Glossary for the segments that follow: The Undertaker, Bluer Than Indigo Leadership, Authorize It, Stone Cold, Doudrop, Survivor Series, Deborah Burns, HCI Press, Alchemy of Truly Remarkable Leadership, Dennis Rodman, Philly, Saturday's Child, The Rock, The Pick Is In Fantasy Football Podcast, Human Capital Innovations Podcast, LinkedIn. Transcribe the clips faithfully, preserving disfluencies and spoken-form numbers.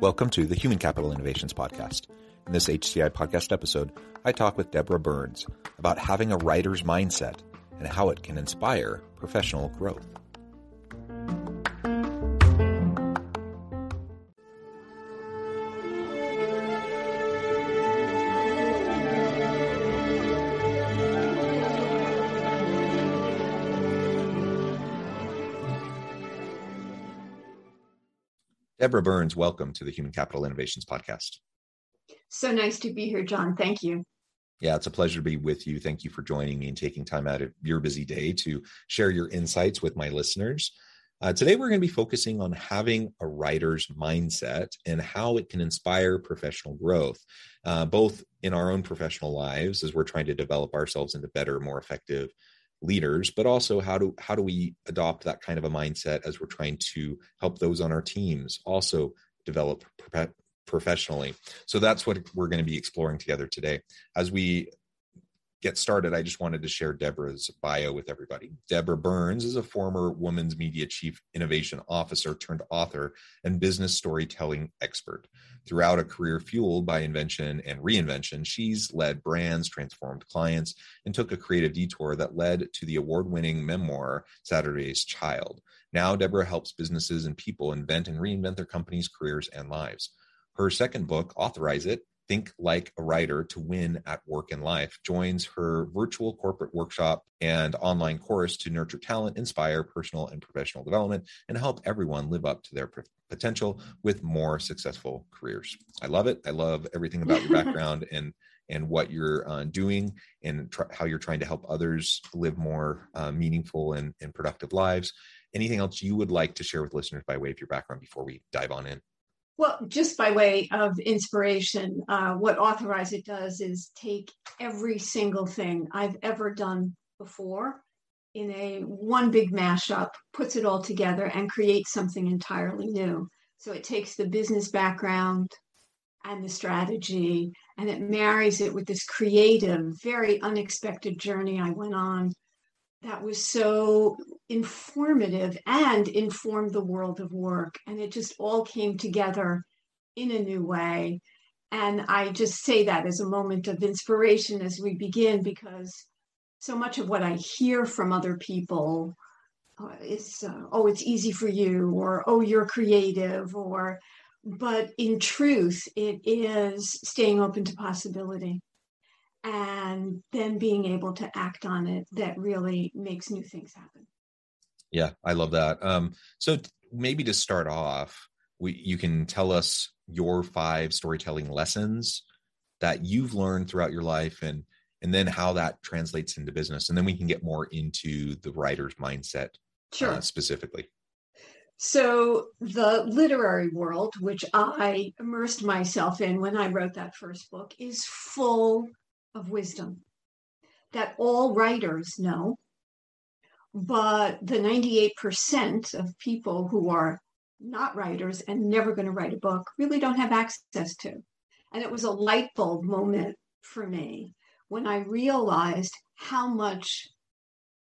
Welcome to the Human Capital Innovations Podcast. In this H C I podcast episode, I talk with Deborah Burns about having a writer's mindset and how it can inspire professional growth. Deborah Burns, welcome to the Human Capital Innovations Podcast. So nice to be here, John. Thank you. Yeah, it's a pleasure to be with you. Thank you for joining me and taking time out of your busy day to share your insights with my listeners. Uh, today, we're going to be focusing on having a writer's mindset and how it can inspire professional growth, uh, both in our own professional lives as we're trying to develop ourselves into better, more effective leaders, but also how do how do we adopt that kind of a mindset as we're trying to help those on our teams also develop pro- professionally. So that's what we're going to be exploring together today. As we get started, I just wanted to share Deborah's bio with everybody. Deborah Burns is a former Women's Media Chief Innovation Officer turned author and business storytelling expert. Throughout a career fueled by invention and reinvention, she's led brands, transformed clients, and took a creative detour that led to the award-winning memoir, Saturday's Child. Now, Deborah helps businesses and people invent and reinvent their companies, careers, and lives. Her second book, Authorize It, Think Like a Writer to Win at Work and Life, joins her virtual corporate workshop and online course to nurture talent, inspire personal and professional development, and help everyone live up to their p- potential with more successful careers. I love it. I love everything about your background and and what you're uh, doing and tr- how you're trying to help others live more uh, meaningful and, and productive lives. Anything else you would like to share with listeners by way of your background before we dive on in? Well, just by way of inspiration, uh, what Authorize It does is take every single thing I've ever done before in a one big mashup, puts it all together, and creates something entirely new. So it takes the business background and the strategy, and it marries it with this creative, very unexpected journey I went on that was so informative and informed the world of work. And it just all came together in a new way. And I just say that as a moment of inspiration as we begin, because so much of what I hear from other people uh, is, uh, oh, it's easy for you, or, oh, you're creative, or, but in truth, it is staying open to possibility and then being able to act on it that really makes new things happen. Yeah, I love that. Um, so t- maybe to start off, we, you can tell us your five storytelling lessons that you've learned throughout your life and and then how that translates into business. And then we can get more into the writer's mindset sure. uh, specifically. So the literary world, which I immersed myself in when I wrote that first book, is full of wisdom that all writers know, but the ninety-eight percent of people who are not writers and never going to write a book really don't have access to. And it was a light bulb moment for me when I realized how much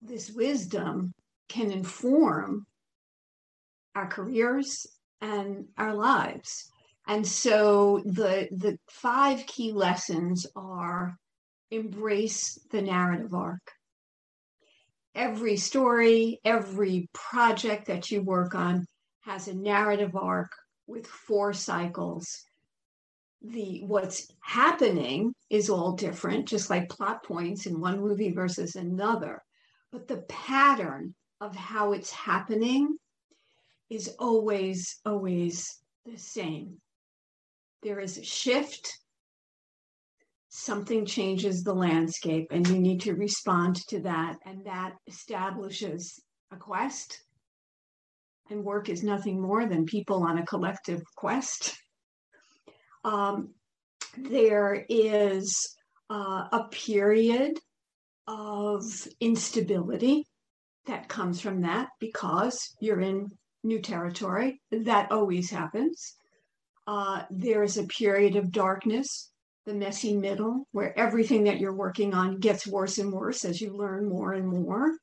this wisdom can inform our careers and our lives. And so the the five key lessons are: embrace the narrative arc. Every story, every project that you work on has a narrative arc with four cycles. The what's happening is all different, just like plot points in one movie versus another. But the pattern of how it's happening is always, always the same. There is a shift. Something changes the landscape, and you need to respond to that. And that establishes a quest. and work is nothing more than people on a collective quest. Um, there is uh, a period of instability that comes from that because you're in new territory. That always happens. Uh, there is a period of darkness, the messy middle, where everything that you're working on gets worse and worse as you learn more and more.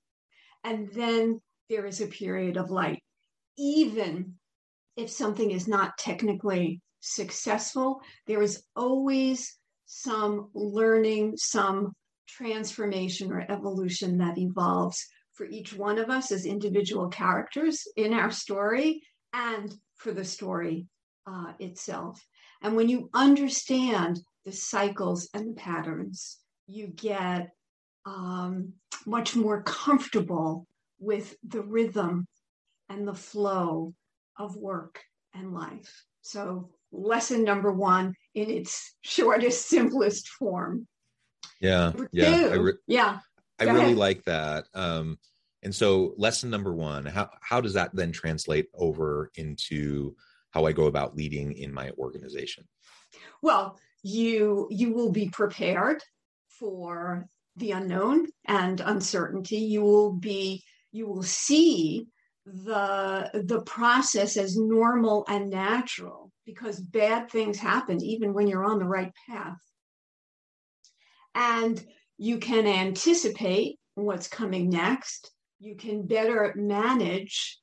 And then there is a period of light. Even if something is not technically successful, there is always some learning, some transformation or evolution that evolves for each one of us as individual characters in our story and for the story uh, itself. And when you understand the cycles and the patterns, you get um, much more comfortable with the rhythm and the flow of work and life. So lesson number one in its shortest, simplest form. Yeah, number yeah, two, I re- yeah. I really ahead. like that. Um, and so lesson number one, how, how does that then translate over into how I go about leading in my organization? Well, you you will be prepared for the unknown and uncertainty. You will be you will see the the process as normal and natural, because bad things happen even when you're on the right path. And you can anticipate what's coming next. You can better manage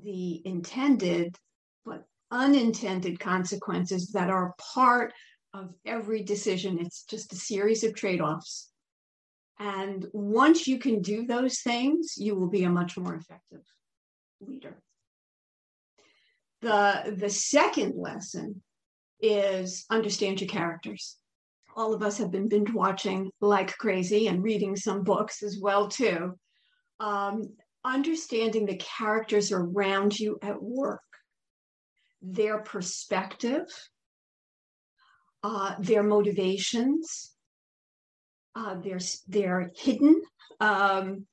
the intended but unintended consequences that are part of every decision. It's just a series of trade-offs. And once you can do those things, you will be a much more effective leader. The, the second lesson is understand your characters. All of us have been binge watching like crazy and reading some books as well too. Um, understanding the characters around you at work, their perspective, uh, their motivations, uh, their, their hidden um,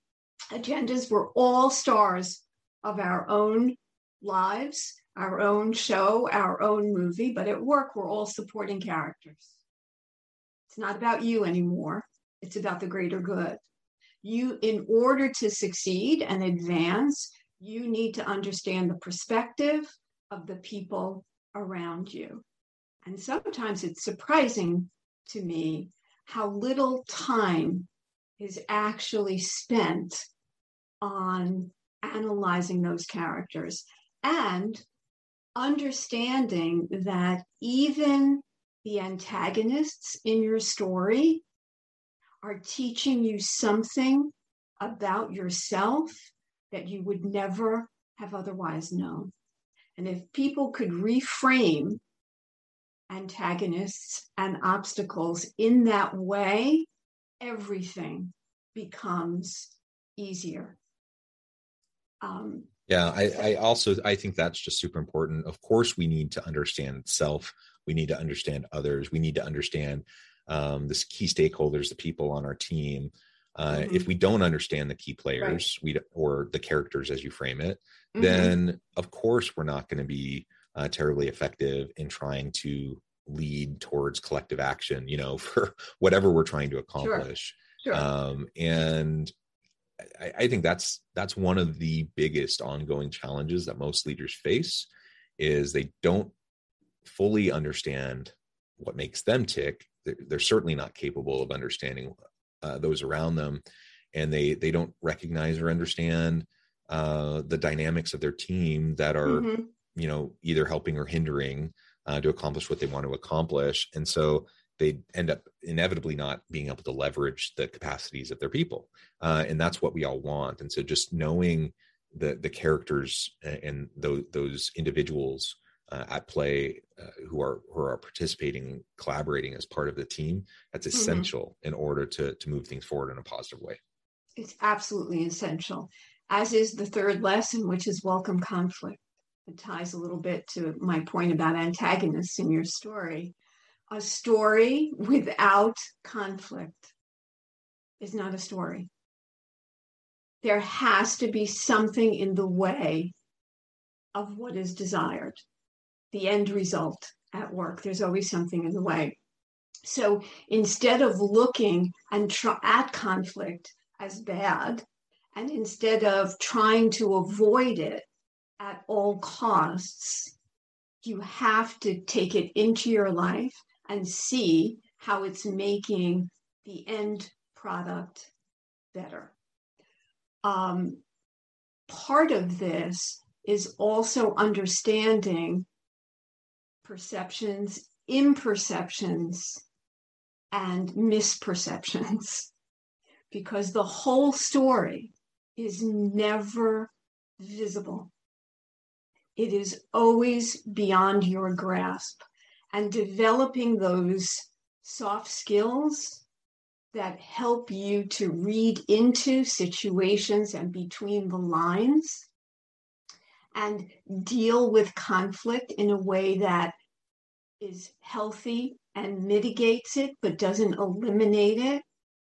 agendas. We're all stars of our own lives, our own show, our own movie, but at work we're all supporting characters. It's not about you anymore. It's about the greater good. You, in order to succeed and advance, you need to understand the perspective of the people around you. And sometimes it's surprising to me how little time is actually spent on analyzing those characters and understanding that even the antagonists in your story are teaching you something about yourself that you would never have otherwise known. And if people could reframe antagonists and obstacles in that way, everything becomes easier. Um, yeah, I, I also, I think that's just super important. Of course, we need to understand self. We need to understand others. We need to understand um, the key stakeholders, the people on our team. Uh, mm-hmm. If we don't understand the key players, right. we or the characters, as you frame it, mm-hmm. then of course we're not going to be uh, terribly effective in trying to lead towards collective action, you know, for whatever we're trying to accomplish. Sure. Sure. Um, and I, I think that's that's one of the biggest ongoing challenges that most leaders face, is they don't fully understand what makes them tick. They're, they're certainly not capable of understanding uh, those around them, and they they don't recognize or understand uh, the dynamics of their team that are mm-hmm. you know either helping or hindering uh, to accomplish what they want to accomplish, and so they end up inevitably not being able to leverage the capacities of their people, uh, and that's what we all want. And so just knowing the the characters and those those individuals Uh, at play uh, who are who are participating, collaborating as part of the team, that's essential mm-hmm. in order to to move things forward in a positive way. It's absolutely essential, as is the third lesson, which is welcome conflict. It ties a little bit to my point about antagonists in your story. A story without conflict is not a story. There has to be something in the way of what is desired, the end result at work. There's always something in the way. So instead of looking and tr- at conflict as bad, and instead of trying to avoid it at all costs, you have to take it into your life and see how it's making the end product better. Um, part of this is also understanding perceptions, imperceptions, and misperceptions, because the whole story is never visible. It is always beyond your grasp. And developing those soft skills that help you to read into situations and between the lines and deal with conflict in a way that is healthy and mitigates it but doesn't eliminate it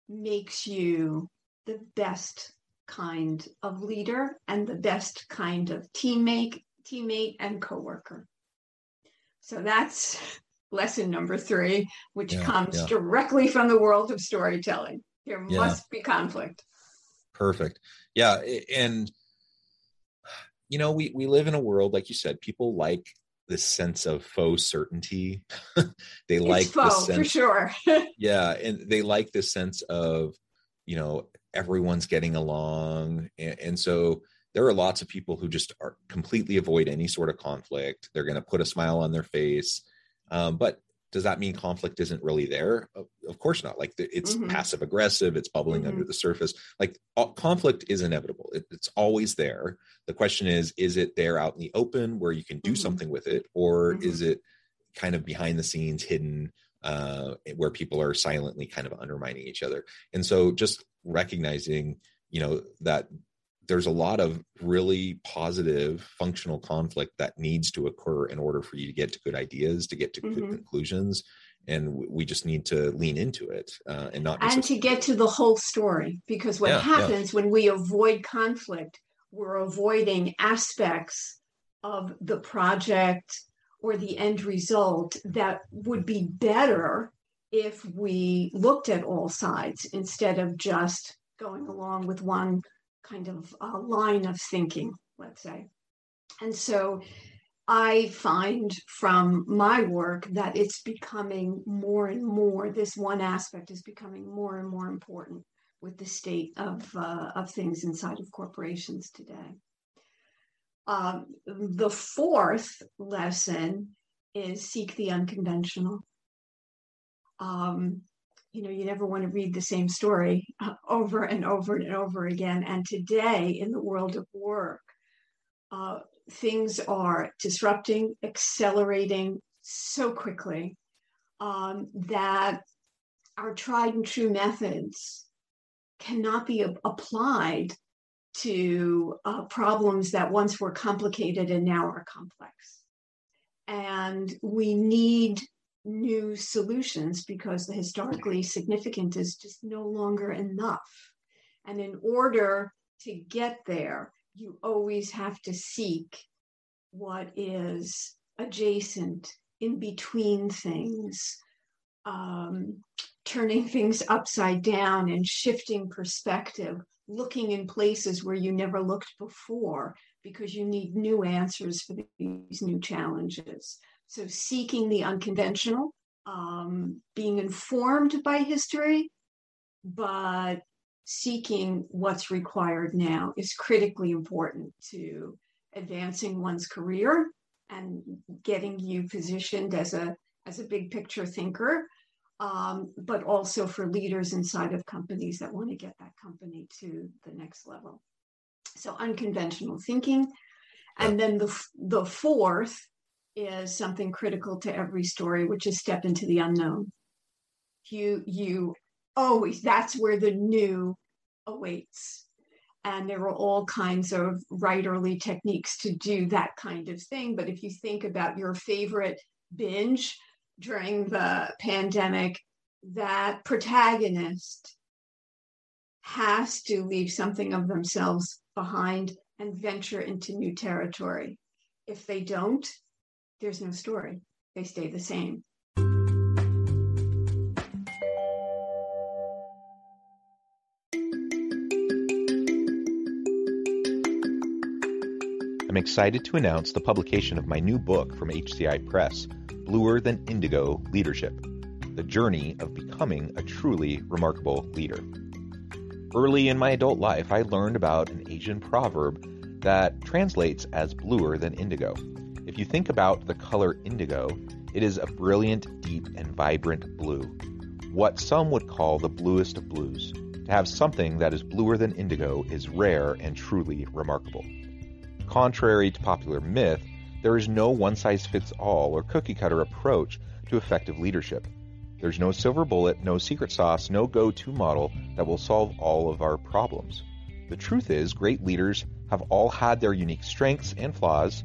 makes you the best kind of leader and the best kind of teammate, teammate and coworker. So that's lesson number three, which yeah, comes yeah. directly from the world of storytelling. There yeah. must be conflict. Perfect. Yeah. And, you know, we, we live in a world, like you said, people like this sense of faux certainty. They it's like faux, this sense, for sure. yeah. And they like this sense of, you know, everyone's getting along. And, and so there are lots of people who just are completely avoid any sort of conflict. They're going to put a smile on their face. Um, but does that mean conflict isn't really there? Of, of course not. Like the, it's mm-hmm. passive aggressive. It's bubbling mm-hmm. under the surface. Like all, conflict is inevitable. It, it's always there. The question is, is it there out in the open where you can do mm-hmm. something with it? Or mm-hmm. is it kind of behind the scenes hidden uh, where people are silently kind of undermining each other? And so just recognizing, you know, that there's a lot of really positive functional conflict that needs to occur in order for you to get to good ideas, to get to mm-hmm. good conclusions. And we just need to lean into it uh, and not. And to get to the whole story, because what yeah, happens yeah. when we avoid conflict, we're avoiding aspects of the project or the end result that would be better if we looked at all sides instead of just going along with one kind of a line of thinking, let's say. And so I find from my work that it's becoming more and more, this one aspect is becoming more and more important with the state of, uh, of things inside of corporations today. Um, the fourth lesson is seek the unconventional. Um, You know, you never want to read the same story uh, over and over and over again. And today in the world of work, uh, things are disrupting, accelerating so quickly um, that our tried and true methods cannot be a- applied to uh, problems that once were complicated and now are complex. And we need new solutions because the historically significant is just no longer enough. And in order to get there, you always have to seek what is adjacent, in between things, um, turning things upside down and shifting perspective, looking in places where you never looked before, because you need new answers for these new challenges. So seeking the unconventional, um, being informed by history, but seeking what's required now is critically important to advancing one's career and getting you positioned as a as a big picture thinker, um, but also for leaders inside of companies that want to get that company to the next level. So unconventional thinking. And then the the fourth is something critical to every story, which is step into the unknown. You, you always, that's where the new awaits. And there are all kinds of writerly techniques to do that kind of thing. But if you think about your favorite binge during the pandemic, that protagonist has to leave something of themselves behind and venture into new territory. If they don't, there's no story. They stay the same. I'm excited to announce the publication of my new book from H C I Press, Bluer Than Indigo Leadership, The Journey of Becoming a Truly Remarkable Leader. Early in my adult life, I learned about an Asian proverb that translates as bluer than indigo. If you think about the color indigo, it is a brilliant, deep, and vibrant blue, what some would call the bluest of blues. To have something that is bluer than indigo is rare and truly remarkable. Contrary to popular myth, there is no one-size-fits-all or cookie-cutter approach to effective leadership. There's no silver bullet, no secret sauce, no go-to model that will solve all of our problems. The truth is, great leaders have all had their unique strengths and flaws,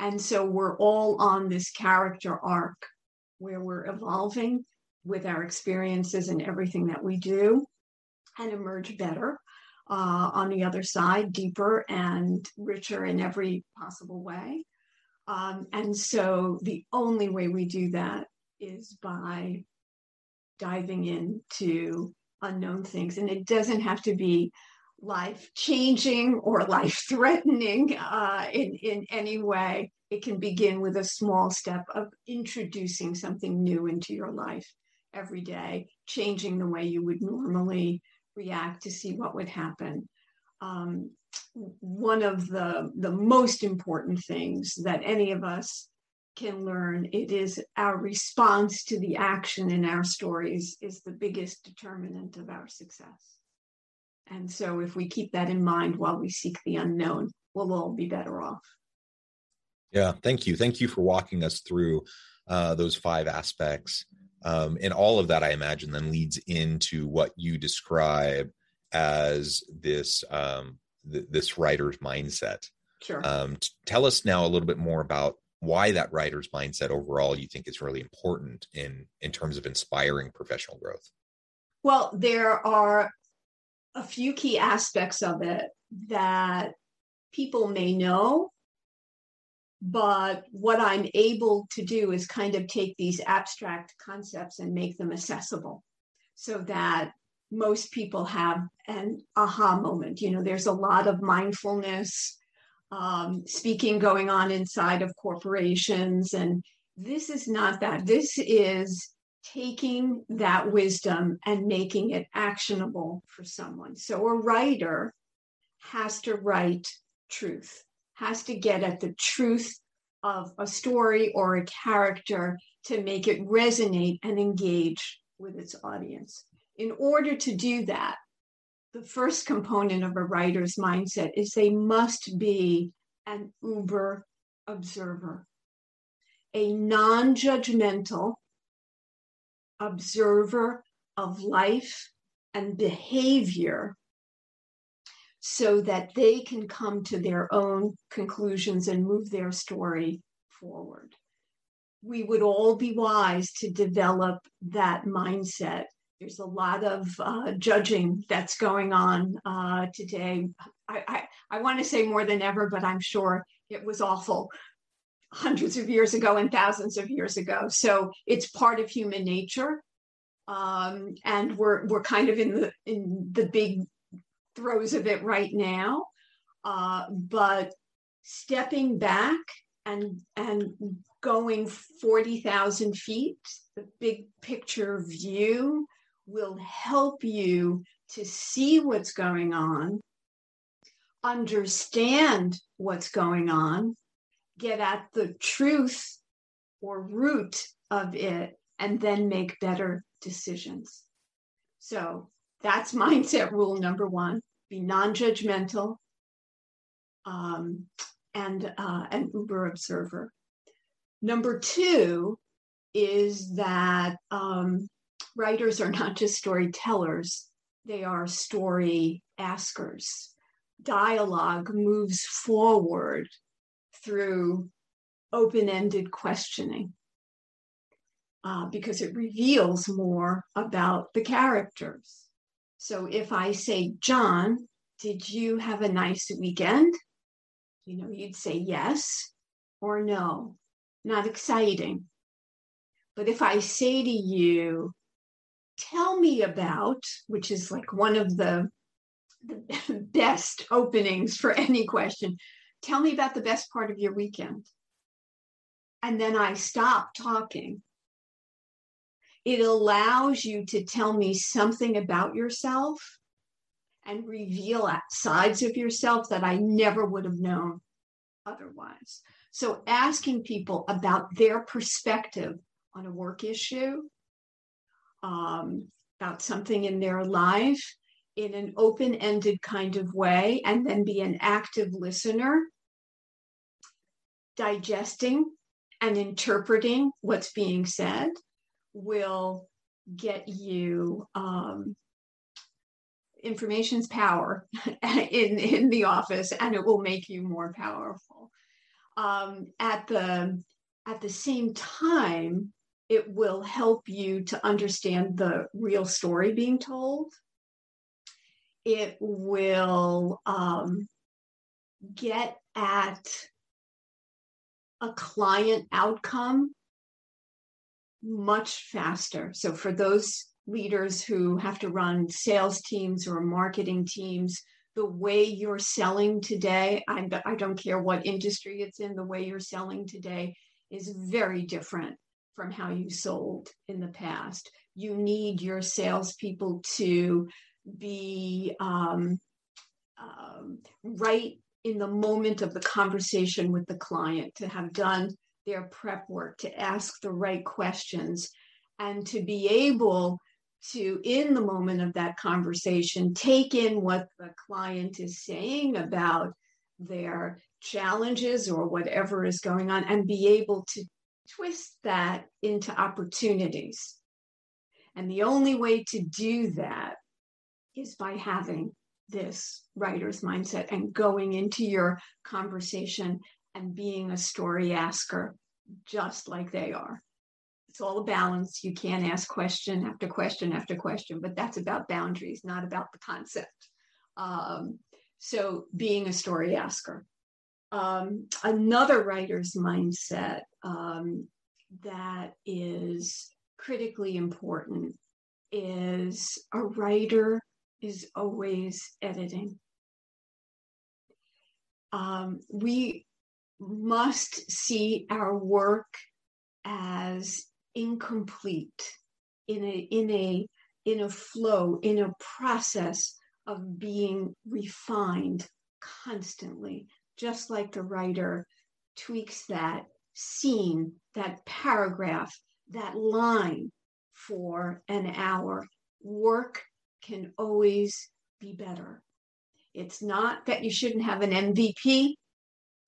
And so we're all on this character arc where we're evolving with our experiences and everything that we do and emerge better. Uh, on the other side, deeper and richer in every possible way. Um, and so the only way we do that is by diving into unknown things. And it doesn't have to be life-changing or life-threatening uh, in, in any way. It can begin with a small step of introducing something new into your life every day, changing the way you would normally react to see what would happen. Um, one of the, the most important things that any of us can learn, it is our response to the action in our stories is the biggest determinant of our success. And so if we keep that in mind while we seek the unknown, we'll all be better off. Yeah, thank you. Thank you for walking us through uh, those five aspects. Um, and all of that, I imagine, then leads into what you describe as this um, th- this writer's mindset. Sure. Um, t- tell us now a little bit more about why that writer's mindset overall you think is really important in, in terms of inspiring professional growth. Well, there are a few key aspects of it that people may know. But what I'm able to do is kind of take these abstract concepts and make them accessible so that most people have an aha moment. You know, there's a lot of mindfulness, um, speaking going on inside of corporations. And this is not that. This is taking that wisdom and making it actionable for someone. So a writer has to write truth. Has to get at the truth of a story or a character to make it resonate and engage with its audience. In order to do that, the first component of a writer's mindset is they must be an uber observer, a non-judgmental observer of life and behavior, so that they can come to their own conclusions and move their story forward. We would all be wise to develop that mindset. There's a lot of uh, judging that's going on uh, today. I, I, I want to say more than ever, but I'm sure it was awful hundreds of years ago and thousands of years ago. So it's part of human nature. Um, and we're we're kind of in the in the big throes of it right now, uh, but stepping back and and going forty thousand feet, the big picture view will help you to see what's going on, understand what's going on, get at the truth or root of it, and then make better decisions. So that's mindset rule number one. Be non-judgmental, um, and uh, an Uber observer. Number two is that um, writers are not just storytellers, they are story askers. Dialogue moves forward through open-ended questioning uh, because it reveals more about the characters. So if I say, John, did you have a nice weekend? You know, you'd say yes or no, not exciting. But if I say to you, tell me about, which is like one of the, the best openings for any question, tell me about the best part of your weekend. And then I stop talking. It allows you to tell me something about yourself and reveal sides of yourself that I never would have known otherwise. So asking people about their perspective on a work issue, um, about something in their life in an open-ended kind of way, and then be an active listener, digesting and interpreting what's being said will get you um, information's power in, in the office, and it will make you more powerful. Um, at the, at the same time, it will help you to understand the real story being told. It will um, get at a client outcome much faster. So for those leaders who have to run sales teams or marketing teams, the way you're selling today, I, I don't care what industry it's in, the way you're selling today is very different from how you sold in the past. You need your salespeople to be um, um, right in the moment of the conversation with the client, to have done their prep work, to ask the right questions, and to be able to, in the moment of that conversation, take in what the client is saying about their challenges or whatever is going on, and be able to twist that into opportunities. And the only way to do that is by having this writer's mindset and going into your conversation and being a story asker, just like they are. It's all a balance. You can't ask question after question after question, but that's about boundaries, not about the concept. Um, so being a story asker. Um, another writer's mindset um, that is critically important is a writer is always editing. Um, we must see our work as incomplete in a in a in a flow, in a process of being refined constantly, just like the writer tweaks that scene, that paragraph, that line for an hour. Work can always be better. It's not that you shouldn't have an M V P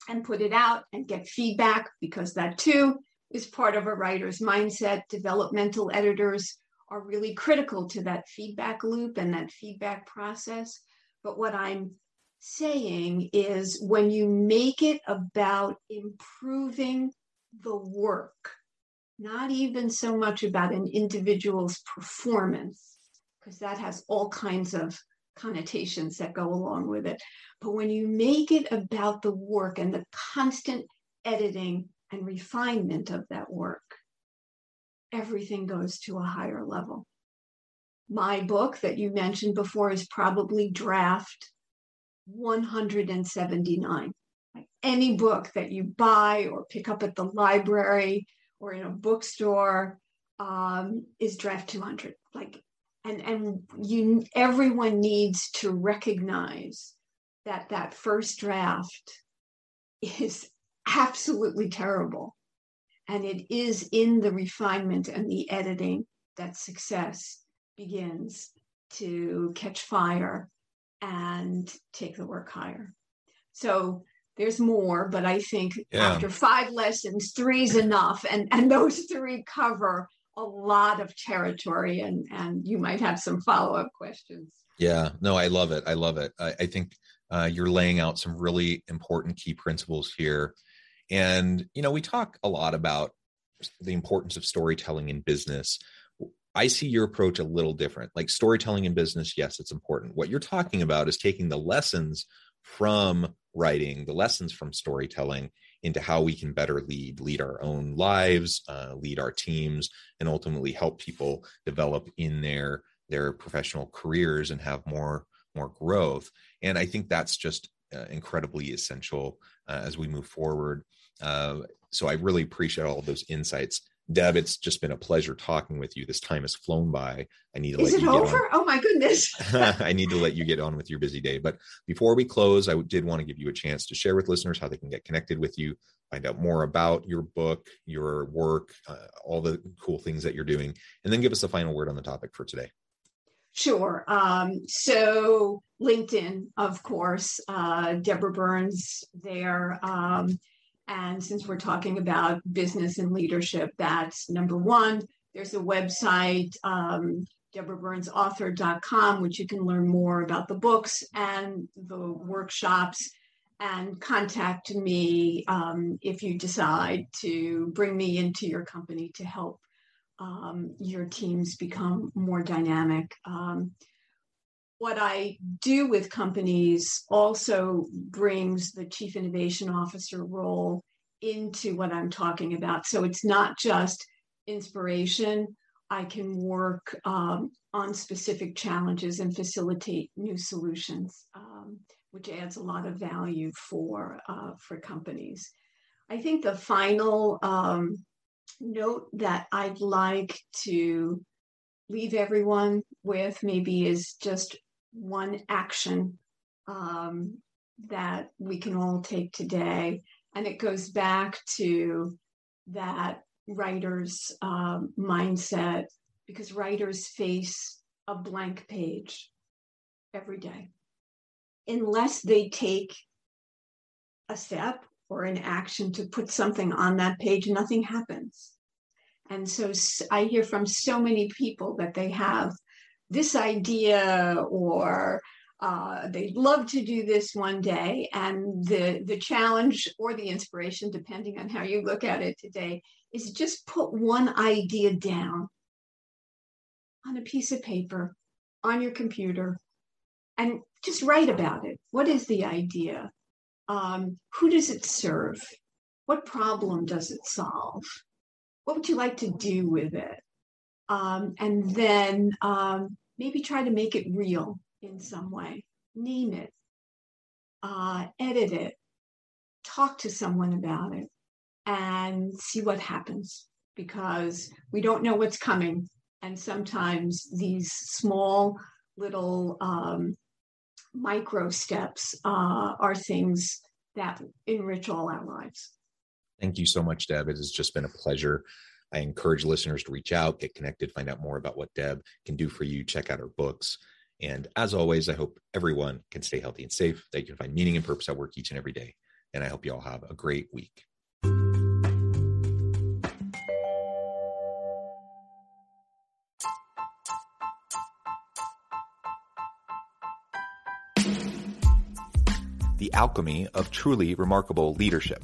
and put it out and get feedback, because that too is part of a writer's mindset. Developmental editors are really critical to that feedback loop and that feedback process. But what I'm saying is, when you make it about improving the work, not even so much about an individual's performance, because that has all kinds of connotations that go along with it. But when you make it about the work and the constant editing and refinement of that work, everything goes to a higher level. My book that you mentioned before is probably draft one hundred seventy-nine. Like any book that you buy or pick up at the library or in a bookstore um, is draft two hundred. Like, and and you, everyone needs to recognize that that first draft is absolutely terrible. And it is in the refinement and the editing that success begins to catch fire and take the work higher. So There's more, but I think yeah. after five lessons, three's enough. And, and those three cover a lot of territory. And, and you might have some follow-up questions. Yeah, no, I love it. I love it. I, I think uh, you're laying out some really important key principles here. And, you know, we talk a lot about the importance of storytelling in business. I see your approach a little different. Like storytelling in business, yes, it's important. What you're talking about is taking the lessons from writing, the lessons from storytelling into how we can better lead, lead our own lives, uh, lead our teams, and ultimately help people develop in their, their professional careers and have more, more growth. And I think that's just uh, incredibly essential uh, as we move forward. Uh, so I really appreciate all of those insights. Deb, it's just been a pleasure talking with you. This time has flown by. I need to Is let it you over? Get on. Oh my goodness. I need to let you get on with your busy day. But before we close, I did want to give you a chance to share with listeners how they can get connected with you, find out more about your book, your work, uh, all the cool things that you're doing, and then give us a final word on the topic for today. Sure. Um, so LinkedIn, of course, uh, Deborah Burns there. Um, And since we're talking about business and leadership, that's number one. There's a website, um, deborah burns author dot com, which you can learn more about the books and the workshops, and contact me um, if you decide to bring me into your company to help um, your teams become more dynamic. Um, What I do with companies also brings the chief innovation officer role into what I'm talking about. So it's not just inspiration. I can work um, on specific challenges and facilitate new solutions, um, which adds a lot of value for, uh, for companies. I think the final um, note that I'd like to leave everyone with maybe is just one action um, that we can all take today. And it goes back to that writer's um, mindset, because writers face a blank page every day. Unless they take a step or an action to put something on that page, nothing happens. And so I hear from so many people that they have this idea, or uh, they'd love to do this one day. And the, the challenge or the inspiration, depending on how you look at it today, is just put one idea down on a piece of paper, on your computer, and just write about it. What is the idea? Um, who does it serve? What problem does it solve? What would you like to do with it? Um, and then um, maybe try to make it real in some way. Name it, uh, edit it, talk to someone about it, and see what happens, because we don't know what's coming. And sometimes these small little um, micro steps uh, are things that enrich all our lives. Thank you so much, Deb. It has just been a pleasure. I encourage listeners to reach out, get connected, find out more about what Deb can do for you. Check out her books. And as always, I hope everyone can stay healthy and safe, that you can find meaning and purpose at work each and every day. And I hope you all have a great week. The Alchemy of Truly Remarkable Leadership.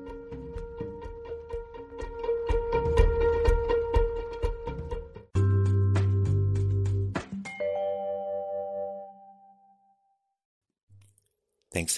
Thanks